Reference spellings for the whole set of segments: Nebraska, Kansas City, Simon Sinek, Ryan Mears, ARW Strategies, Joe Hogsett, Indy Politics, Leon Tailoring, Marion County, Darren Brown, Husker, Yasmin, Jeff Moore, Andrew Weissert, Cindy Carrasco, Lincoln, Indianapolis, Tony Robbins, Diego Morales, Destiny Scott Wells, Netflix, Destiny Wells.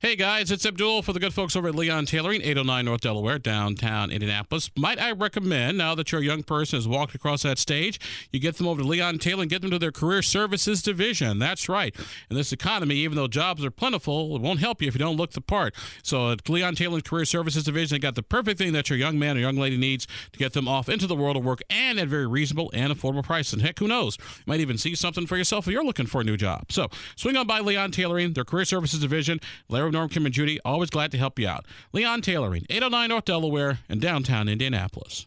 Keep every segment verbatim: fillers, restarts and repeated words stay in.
Hey guys, it's Abdul for the good folks over at Leon Tailoring, eight oh nine North Delaware, downtown Indianapolis. Might I recommend, now that your young person has walked across that stage, you get them over to Leon Tailoring, get them to their Career Services Division. That's right. In this economy, even though jobs are plentiful, it won't help you if you don't look the part. So at Leon Tailoring Career Services Division, they got the perfect thing that your young man or young lady needs to get them off into the world of work and at very reasonable and affordable prices. And heck, who knows? You might even see something for yourself if you're looking for a new job. So swing on by Leon Tailoring, their Career Services Division. Larry, Norm, Kim, and Judy, always glad to help you out. Leon Tailoring, eight oh nine North Delaware and downtown Indianapolis.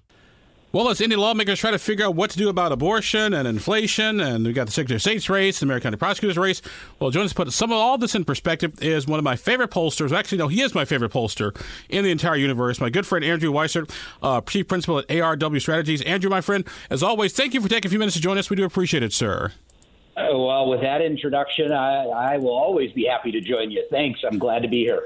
Well, as Indy lawmakers try to figure out what to do about abortion and inflation, and we've got the Secretary of State's race, the Marion County Prosecutor's race, well, join us to put some of all this in perspective is one of my favorite pollsters. Actually, no, he is my favorite pollster in the entire universe, my good friend Andrew Weissert, uh, Chief Principal at A R W Strategies. Andrew, my friend, as always, thank you for taking a few minutes to join us. We do appreciate it, sir. Oh, well, with that introduction, I, I will always be happy to join you. Thanks. I'm glad to be here.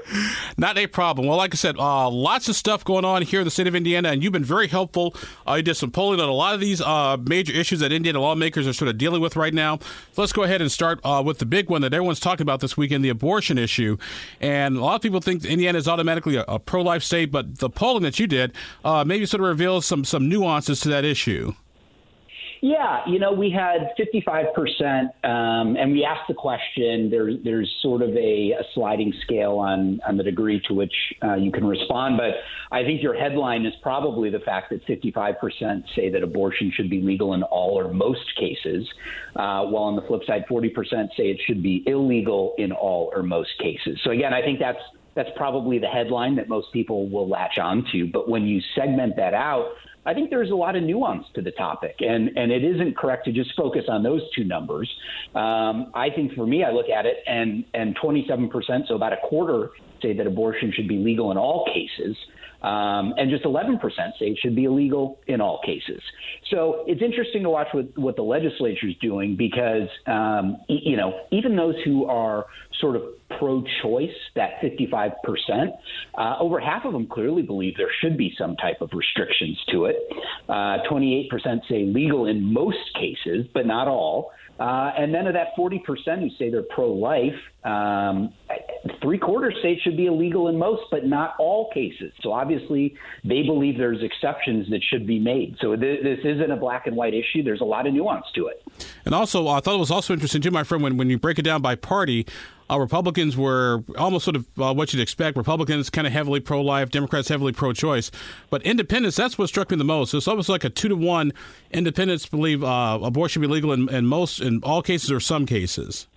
Not a problem. Well, like I said, uh, lots of stuff going on here in the state of Indiana, and you've been very helpful. I uh, did some polling on a lot of these uh, major issues that Indiana lawmakers are sort of dealing with right now. So let's go ahead and start uh, with the big one that everyone's talking about this weekend, the abortion issue. And a lot of people think Indiana is automatically a, a pro-life state, but the polling that you did uh, maybe sort of reveals some, some nuances to that issue. Yeah, you know, we had fifty-five percent, um, and we asked the question, there, there's sort of a, a sliding scale on, on the degree to which uh, you can respond, but I think your headline is probably the fact that fifty-five percent say that abortion should be legal in all or most cases, uh, while on the flip side, forty percent say it should be illegal in all or most cases. So again, I think that's that's probably the headline that most people will latch on to, but when you segment that out, I think there's a lot of nuance to the topic, and, and it isn't correct to just focus on those two numbers. Um, I think for me, I look at it, and, and twenty-seven percent, so about a quarter, say that abortion should be legal in all cases, um, and just eleven percent say it should be illegal in all cases. So it's interesting to watch what, what the legislature is doing because, um, e- you know, even those who are sort of pro-choice, that fifty-five percent, uh, over half of them clearly believe there should be some type of restrictions to it. Uh, twenty-eight percent say legal in most cases, but not all. Uh, and then of that forty percent who say they're pro-life, um, three quarters say it should be illegal in most, but not all cases. So obviously they believe there's exceptions that should be made. So th- this isn't a black and white issue. There's a lot of nuance to it. And also, I thought it was also interesting too, my friend, when, when you break it down by party, Uh, Republicans were almost sort of uh, what you'd expect. Republicans kind of heavily pro-life, Democrats heavily pro-choice. But independents, that's what struck me the most. It's almost like a two to one. Independents believe uh, abortion be legal in, in most, in all cases or some cases.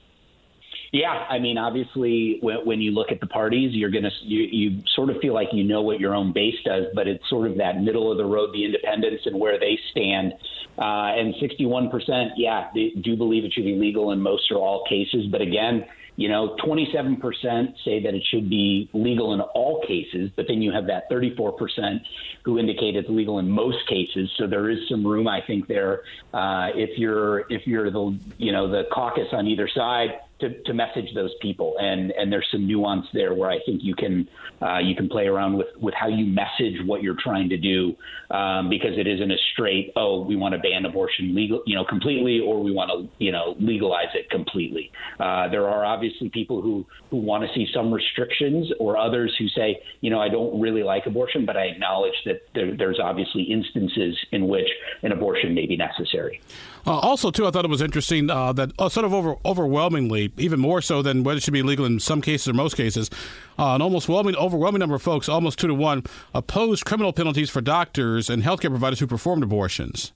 Yeah, I mean, obviously, when, when you look at the parties, you're gonna you, you sort of feel like you know what your own base does, but it's sort of that middle of the road, the independents and where they stand. Uh, and sixty-one percent, yeah, they do believe it should be legal in most or all cases. But again, you know, twenty-seven percent say that it should be legal in all cases, but then you have that thirty-four percent who indicate it's legal in most cases. So there is some room, I think, there uh, if you're if you're the you know the caucus on either side to, to message those people, and and there's some nuance there where I think you can uh, you can play around with, with how you message what you're trying to do um, because it isn't a straight oh we want to ban abortion legal you know completely or we want to you know legalize it completely. Uh, there are obviously Obviously, people who, who want to see some restrictions or others who say, you know, I don't really like abortion, but I acknowledge that there, there's obviously instances in which an abortion may be necessary. Uh, also, too, I thought it was interesting uh, that uh, sort of over, overwhelmingly, even more so than whether it should be legal in some cases or most cases, uh, an almost overwhelming, overwhelming number of folks, almost two to one, opposed criminal penalties for doctors and healthcare providers who performed abortions.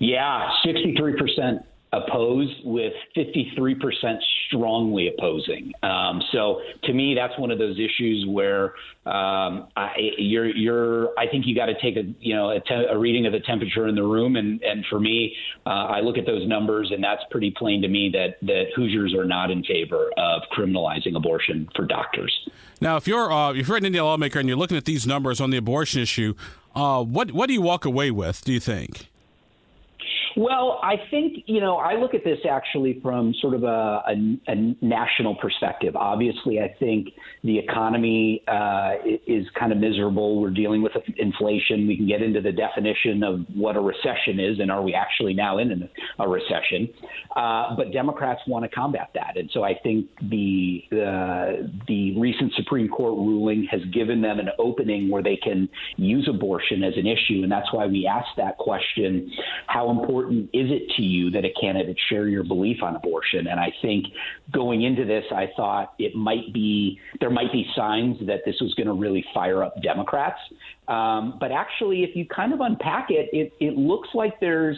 Yeah, sixty-three percent. Oppose with fifty-three percent strongly opposing. Um, so to me, that's one of those issues where um, I, you're, you're, I think you got to take a, you know, a, te- a reading of the temperature in the room. And, and for me, uh, I look at those numbers and that's pretty plain to me that, that Hoosiers are not in favor of criminalizing abortion for doctors. Now, if you're, uh, if you're an Indiana lawmaker and you're looking at these numbers on the abortion issue, uh, what, what do you walk away with, do you think? Well, I think, you know, I look at this actually from sort of a, a, a national perspective. Obviously, I think the economy uh, is kind of miserable. We're dealing with inflation. We can get into the definition of what a recession is and are we actually now in a recession. Uh, but Democrats want to combat that. And so I think the, uh, the recent Supreme Court ruling has given them an opening where they can use abortion as an issue. And that's why we asked that question, how important Important is it to you that a candidate share your belief on abortion? And I think going into this, I thought it might be there might be signs that this was going to really fire up Democrats. Um, but actually, if you kind of unpack it, it, it looks like there's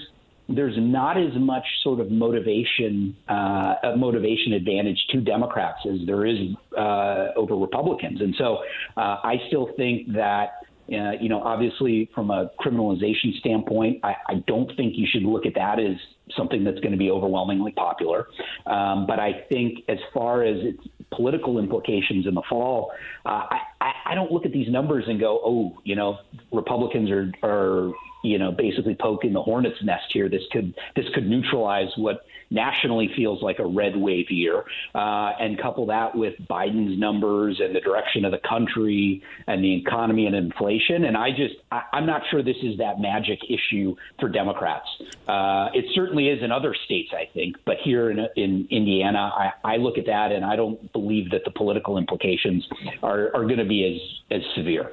there's not as much sort of motivation, uh, motivation advantage to Democrats as there is uh, over Republicans. And so uh, I still think that. Uh, you know, obviously, from a criminalization standpoint, I, I don't think you should look at that as something that's going to be overwhelmingly popular. Um, but I think as far as its political implications in the fall, uh, I, I don't look at these numbers and go, oh, you know, Republicans are, are, you know, basically poking the hornet's nest here. This could this could neutralize what nationally feels like a red wave year, uh, and couple that with Biden's numbers and the direction of the country and the economy and inflation. And I just I, I'm not sure this is that magic issue for Democrats. Uh, it certainly is in other states, I think. But here in, in Indiana, I, I look at that and I don't believe that the political implications are, are going to be as, as severe.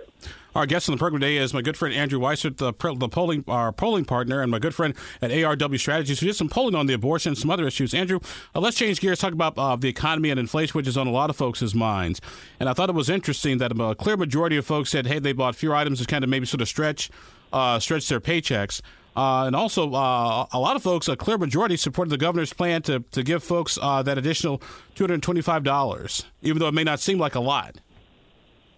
Our guest on the program today is my good friend Andrew Weissert, the, the polling, our polling partner, and my good friend at A R W Strategies, who did some polling on the abortion and some other issues. Andrew, uh, let's change gears, talk about uh, the economy and inflation, which is on a lot of folks' minds. And I thought it was interesting that a clear majority of folks said, hey, they bought fewer items to kind of maybe sort of stretch, uh, stretch their paychecks. Uh, and also, uh, a lot of folks, a clear majority, supported the governor's plan to, to give folks uh, that additional two hundred twenty-five dollars, even though it may not seem like a lot.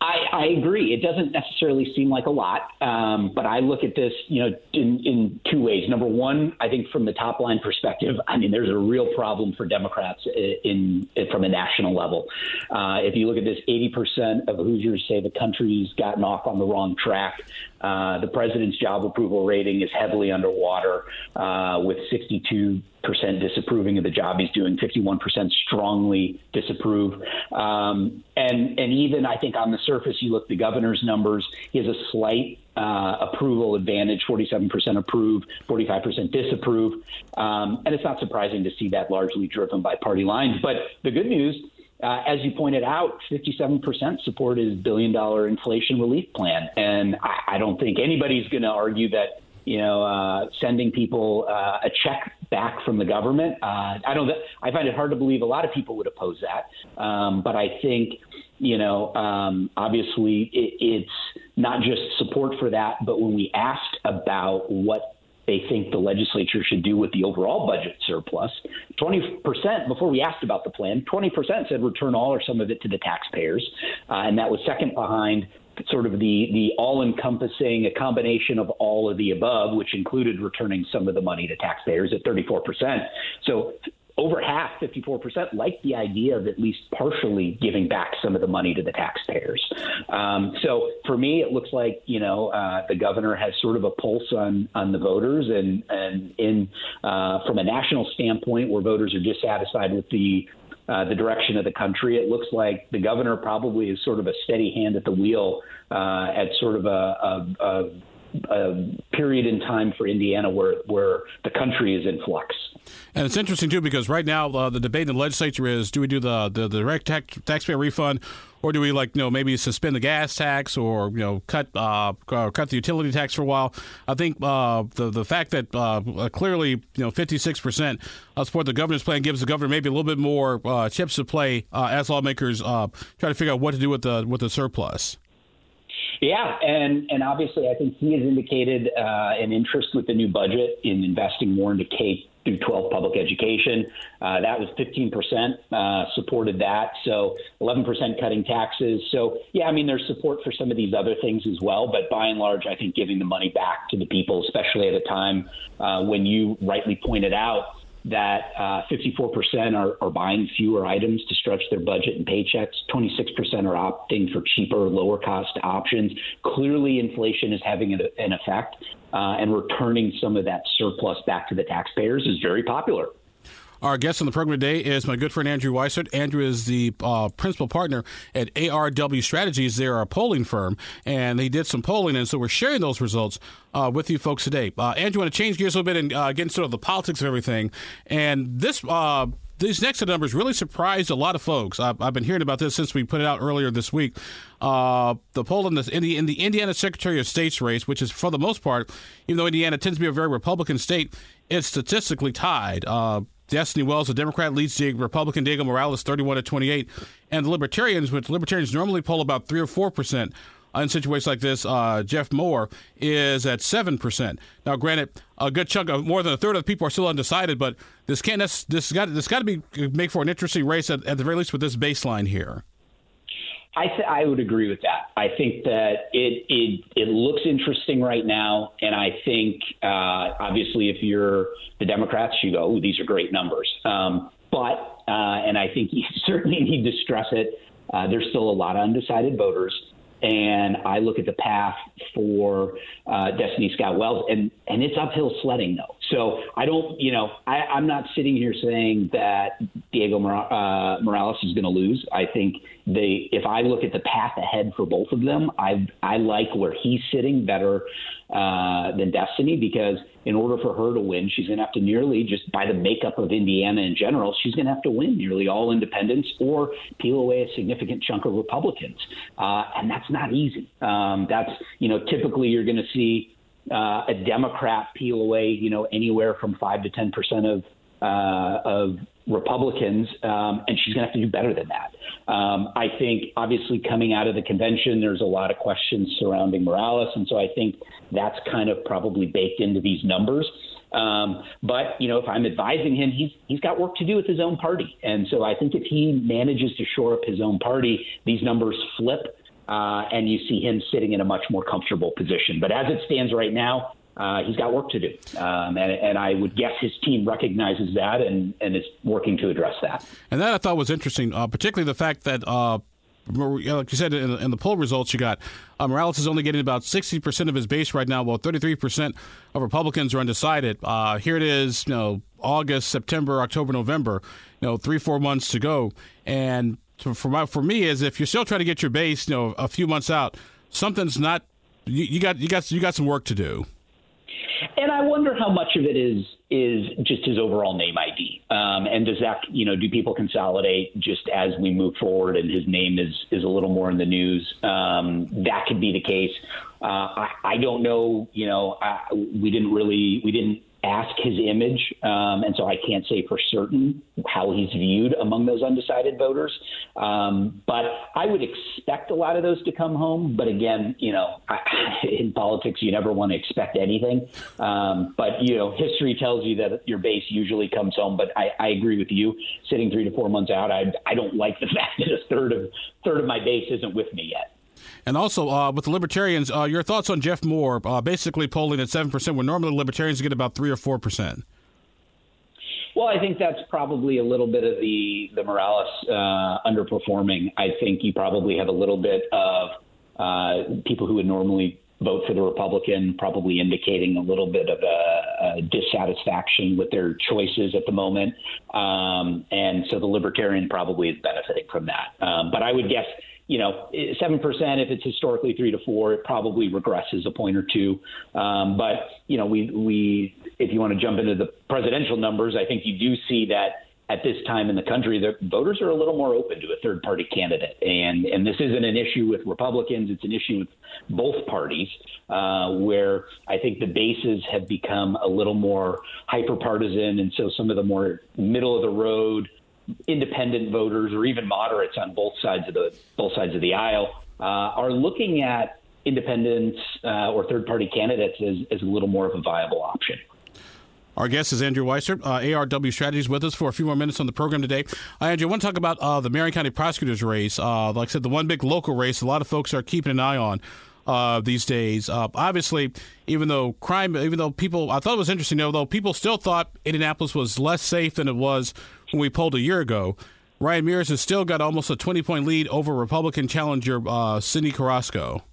I, I agree. It doesn't necessarily seem like a lot, um, but I look at this, you know, in, in two ways. Number one, I think from the top line perspective, I mean, there's a real problem for Democrats in, in from a national level. Uh, if you look at this, eighty percent of Hoosiers say the country's gotten off on the wrong track. Uh, the president's job approval rating is heavily underwater, uh, with sixty-two percent disapproving of the job he's doing, fifty-one percent strongly disapprove. Um, and, and even I think on the surface, you look at the governor's numbers, he has a slight uh, approval advantage, forty-seven percent approve, forty-five percent disapprove. Um, and it's not surprising to see that largely driven by party lines. But the good news, Uh, as you pointed out, fifty-seven percent support is billion dollar inflation relief plan. And I, I don't think anybody's going to argue that, you know, uh, sending people uh, a check back from the government. Uh, I don't I find it hard to believe a lot of people would oppose that. Um, but I think, you know, um, obviously it, it's not just support for that. But when we asked about what they think the legislature should do with the overall budget surplus, twenty percent, before we asked about the plan, twenty percent said return all or some of it to the taxpayers. Uh, and that was second behind sort of the, the all-encompassing, a combination of all of the above, which included returning some of the money to taxpayers at thirty-four percent. So over half, fifty-four percent, like the idea of at least partially giving back some of the money to the taxpayers. Um, so for me, it looks like, you know, uh, the governor has sort of a pulse on on the voters. And, and in uh, from a national standpoint, where voters are dissatisfied with the Uh, the direction of the country, it looks like the governor probably is sort of a steady hand at the wheel uh, at sort of a, a, a, a period in time for Indiana where where the country is in flux. And it's interesting, too, because right now uh, the debate in the legislature is, do we do the, the, the direct tax, taxpayer refund, or do we, like, you know, maybe suspend the gas tax or, you know, cut uh, cut the utility tax for a while? I think uh, the the fact that uh, clearly, you know, fifty-six percent support the governor's plan gives the governor maybe a little bit more uh, chips to play uh, as lawmakers uh, try to figure out what to do with the with the surplus. Yeah, and, and obviously I think he has indicated uh, an interest with the new budget in investing more into K through twelve public education. Uh, that was fifteen percent uh, supported that. So eleven percent cutting taxes. So, yeah, I mean, there's support for some of these other things as well. But by and large, I think giving the money back to the people, especially at a time uh, when you rightly pointed out that uh, fifty-four percent are, are buying fewer items to stretch their budget and paychecks. twenty-six percent are opting for cheaper, lower cost options. Clearly, inflation is having an effect, uh, and returning some of that surplus back to the taxpayers is very popular. Our guest on the program today is my good friend Andrew Weissert. Andrew is the uh, principal partner at A R W Strategies. They're a polling firm, and they did some polling, and so we're sharing those results uh, with you folks today. Uh, Andrew, I want to change gears a little bit and uh, get into sort of the politics of everything. And this uh, these next set of numbers really surprised a lot of folks. I've, I've been hearing about this since we put it out earlier this week. Uh, the poll in the, in the in the Indiana Secretary of State's race, which is for the most part, even though Indiana tends to be a very Republican state, it's statistically tied. Uh, Destiny Wells, a Democrat, leads the Republican Diego Morales, thirty-one to twenty-eight, and the Libertarians, which Libertarians normally poll about three or four percent in situations like this. Uh, Jeff Moore is at seven percent. Now, granted, a good chunk of more than a third of the people are still undecided, but this can't. This, this got. This got to be make for an interesting race at, at the very least with this baseline here. I th- I would agree with that. I think that it it it looks interesting right now, and I think uh, obviously if you're the Democrats, you go, "Ooh, these are great numbers." Um, but uh, and I think you certainly need to stress it. Uh, there's still a lot of undecided voters, and I look at the path for uh, Destiny Scott Wells, and and it's uphill sledding though. So I don't, you know, I, I'm not sitting here saying that Diego Mor- uh, Morales is going to lose. I think they, if I look at the path ahead for both of them, I I like where he's sitting better uh, than Destiny, because in order for her to win, she's going to have to nearly, just by the makeup of Indiana in general, she's going to have to win nearly all independents or peel away a significant chunk of Republicans. Uh, and that's not easy. Um, that's, you know, typically you're going to see Uh, a Democrat peel away, you know, anywhere from five to ten percent of uh, of Republicans, um, and she's going to have to do better than that. Um, I think, obviously, coming out of the convention, there's a lot of questions surrounding Morales, and so I think that's kind of probably baked into these numbers. Um, but, you know, if I'm advising him, he's he's got work to do with his own party, and so I think if he manages to shore up his own party, these numbers flip. Uh, and you see him sitting in a much more comfortable position. But as it stands right now, uh, he's got work to do. Um, and, and I would guess his team recognizes that and, and is working to address that. And that I thought was interesting, uh, particularly the fact that, uh, like you said, in, in the poll results you got, uh, Morales is only getting about sixty percent of his base right now, while thirty-three percent of Republicans are undecided. Uh, here it is, you know, August, September, October, November, you know, three, four months to go. And So for my, for me, is if you're still trying to get your base, you know, a few months out, something's not. You, you got you got you got some work to do. And I wonder how much of it is is just his overall name I D, um, and does that, you know, do people consolidate just as we move forward, and his name is is a little more in the news. Um, that could be the case. Uh, I, I don't know. You know, I, we didn't really we didn't. ask his image, um, and so I can't say for certain how he's viewed among those undecided voters. Um, but I would expect a lot of those to come home. But again, you know, I, in politics, you never want to expect anything. Um, but, you know, history tells you that your base usually comes home. But I, I agree with you. Sitting three to four months out, I, I don't like the fact that a third of third of my base isn't with me yet. And also, uh, with the Libertarians, uh, your thoughts on Jeff Moore, uh, basically polling at seven percent, where normally Libertarians get about three or four percent? Well, I think that's probably a little bit of the, the Morales uh, underperforming. I think you probably have a little bit of uh, people who would normally vote for the Republican, probably indicating a little bit of a, a dissatisfaction with their choices at the moment. Um, and so the Libertarian probably is benefiting from that. Um, but I would guess, you know, seven percent, if it's historically three to four, it probably regresses a point or two. Um, but, you know, we, we if you want to jump into the presidential numbers, I think you do see that at this time in the country, the voters are a little more open to a third party candidate. And, and this isn't an issue with Republicans. It's an issue with both parties, uh, where I think the bases have become a little more hyperpartisan. And so some of the more middle of the road independent voters, or even moderates on both sides of the both sides of the aisle, uh, are looking at independents uh, or third-party candidates as, as a little more of a viable option. Our guest is Andrew Weissert, uh, A R W Strategies, with us for a few more minutes on the program today. Uh, Andrew, I want to talk about uh, the Marion County Prosecutor's race. Uh, like I said, the one big local race a lot of folks are keeping an eye on. uh, these days. Uh, obviously, even though crime, even though people, I thought it was interesting, although people still thought Indianapolis was less safe than it was when we polled a year ago. Ryan Mears has still got almost a twenty-point lead over Republican challenger uh, Cindy Carrasco.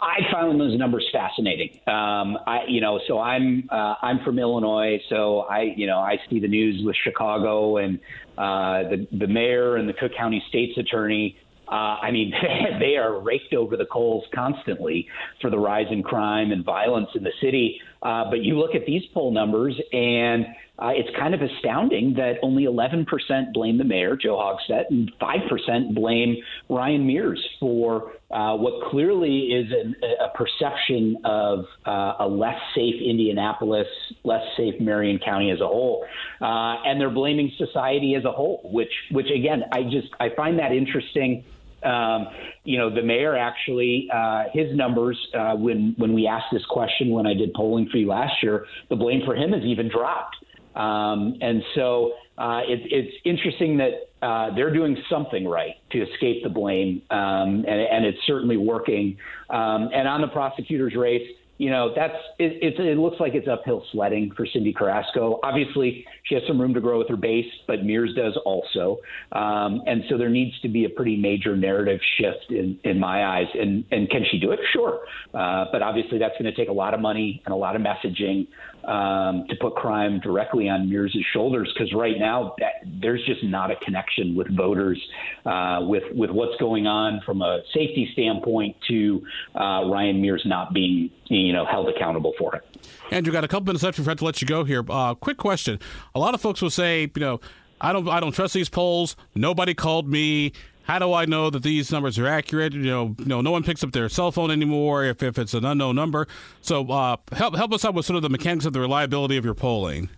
I found those numbers fascinating. Um, I, you know, so I'm uh, I'm from Illinois, so I, you know, I see the news with Chicago and uh, the the mayor and the Cook County State's Attorney. Uh, I mean, they are raked over the coals constantly for the rise in crime and violence in the city. Uh, but you look at these poll numbers, and uh, it's kind of astounding that only eleven percent blame the mayor, Joe Hogsett, and five percent blame Ryan Mears for uh, what clearly is an, a perception of uh, a less safe Indianapolis, less safe Marion County as a whole. Uh, and they're blaming society as a whole, which, which again, I just I find that interesting. Um, you know, the mayor actually, uh, his numbers, uh, when, when we asked this question, when I did polling for you last year, the blame for him has even dropped. Um, and so uh, it, it's interesting that uh, they're doing something right to escape the blame, um, and, and it's certainly working. Um, and on the prosecutor's race, you know, that's it, it's, it looks like it's uphill sledding for Cindy Carrasco. Obviously, she has some room to grow with her base, but Mears does also. Um, and so there needs to be a pretty major narrative shift in, in my eyes. And, and can she do it? Sure. Uh, but obviously, that's going to take a lot of money and a lot of messaging um, to put crime directly on Mears' shoulders, because right now that, there's just not a connection with voters uh, with, with what's going on from a safety standpoint to uh, Ryan Mears not being, you know, You know, held accountable for it. Andrew, got a couple minutes left. We've had to let you go here. Uh, quick question: a lot of folks will say, you know, I don't, I don't trust these polls. Nobody called me. How do I know that these numbers are accurate? You know, you know, no one picks up their cell phone anymore if, if it's an unknown number. So, uh, help help us out with sort of the mechanics of the reliability of your polling.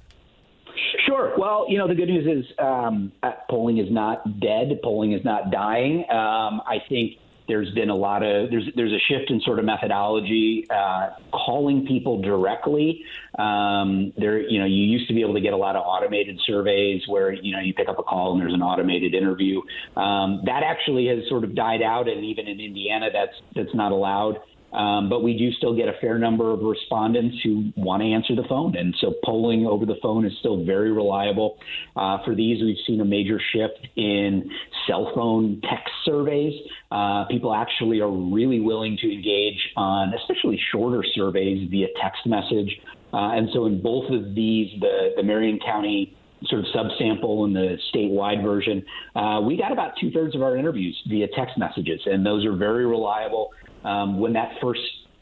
Sure. Well, you know, the good news is um, polling is not dead. Polling is not dying. Um, I think. There's been a lot of there's there's a shift in sort of methodology, uh, calling people directly. Um, there, you know, you used to be able to get a lot of automated surveys where, you know, you pick up a call and there's an automated interview. Um, that actually has sort of died out, and even in Indiana, that's that's not allowed. Um, but we do still get a fair number of respondents who want to answer the phone. And so polling over the phone is still very reliable. Uh, for these, we've seen a major shift in cell phone text surveys. Uh, people actually are really willing to engage on especially shorter surveys via text message. Uh, and so in both of these, the, the Marion County sort of subsample and the statewide version, uh, we got about two thirds of our interviews via text messages, and those are very reliable. Um, when that first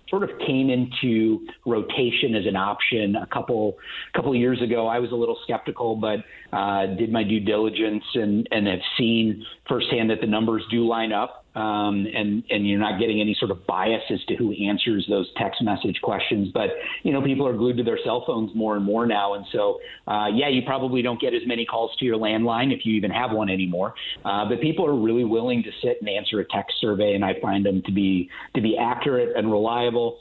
sort of came into rotation as an option a couple couple years ago, I was a little skeptical, but uh, did my due diligence and, and have seen firsthand that the numbers do line up, um, and, and you're not getting any sort of bias as to who answers those text message questions. But, you know, people are glued to their cell phones more and more now. And so, uh, yeah, you probably don't get as many calls to your landline if you even have one anymore. Uh, but people are really willing to sit and answer a text survey, and I find them to be to be accurate and reliable.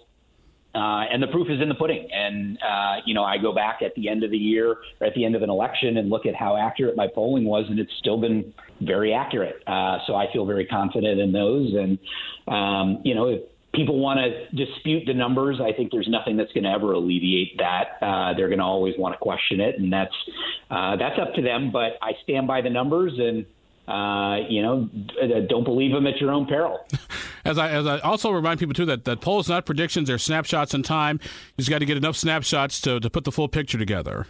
Uh, and the proof is in the pudding. And, uh, you know, I go back at the end of the year or at the end of an election and look at how accurate my polling was, and it's still been very accurate. Uh, so I feel very confident in those. And, um, you know, if people want to dispute the numbers, I think there's nothing that's going to ever alleviate that. Uh, they're going to always want to question it, and that's uh, that's up to them. But I stand by the numbers, and, uh, you know, don't believe them at your own peril. As I as I also remind people, too, that, that polls, not predictions, they're snapshots in time. You just got to get enough snapshots to, to put the full picture together.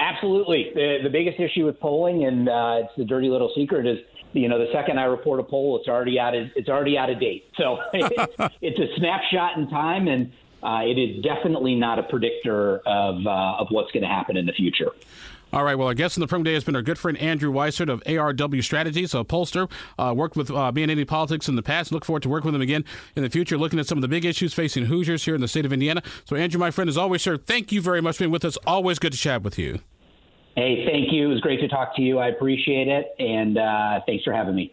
Absolutely. The, the biggest issue with polling, and uh, it's the dirty little secret, is, you know, the second I report a poll, it's already out of, it's already out of date. So it's, it's a snapshot in time, and uh, it is definitely not a predictor of, uh, of what's going to happen in the future. All right. Well, our guest on the program today has been our good friend Andrew Weissert of A R W Strategies, a pollster. Uh, worked with uh, me and Indy Politics in the past. Look forward to working with him again in the future, looking at some of the big issues facing Hoosiers here in the state of Indiana. So, Andrew, my friend, as always, sir, thank you very much for being with us. Always good to chat with you. Hey, thank you. It was great to talk to you. I appreciate it. And uh, thanks for having me.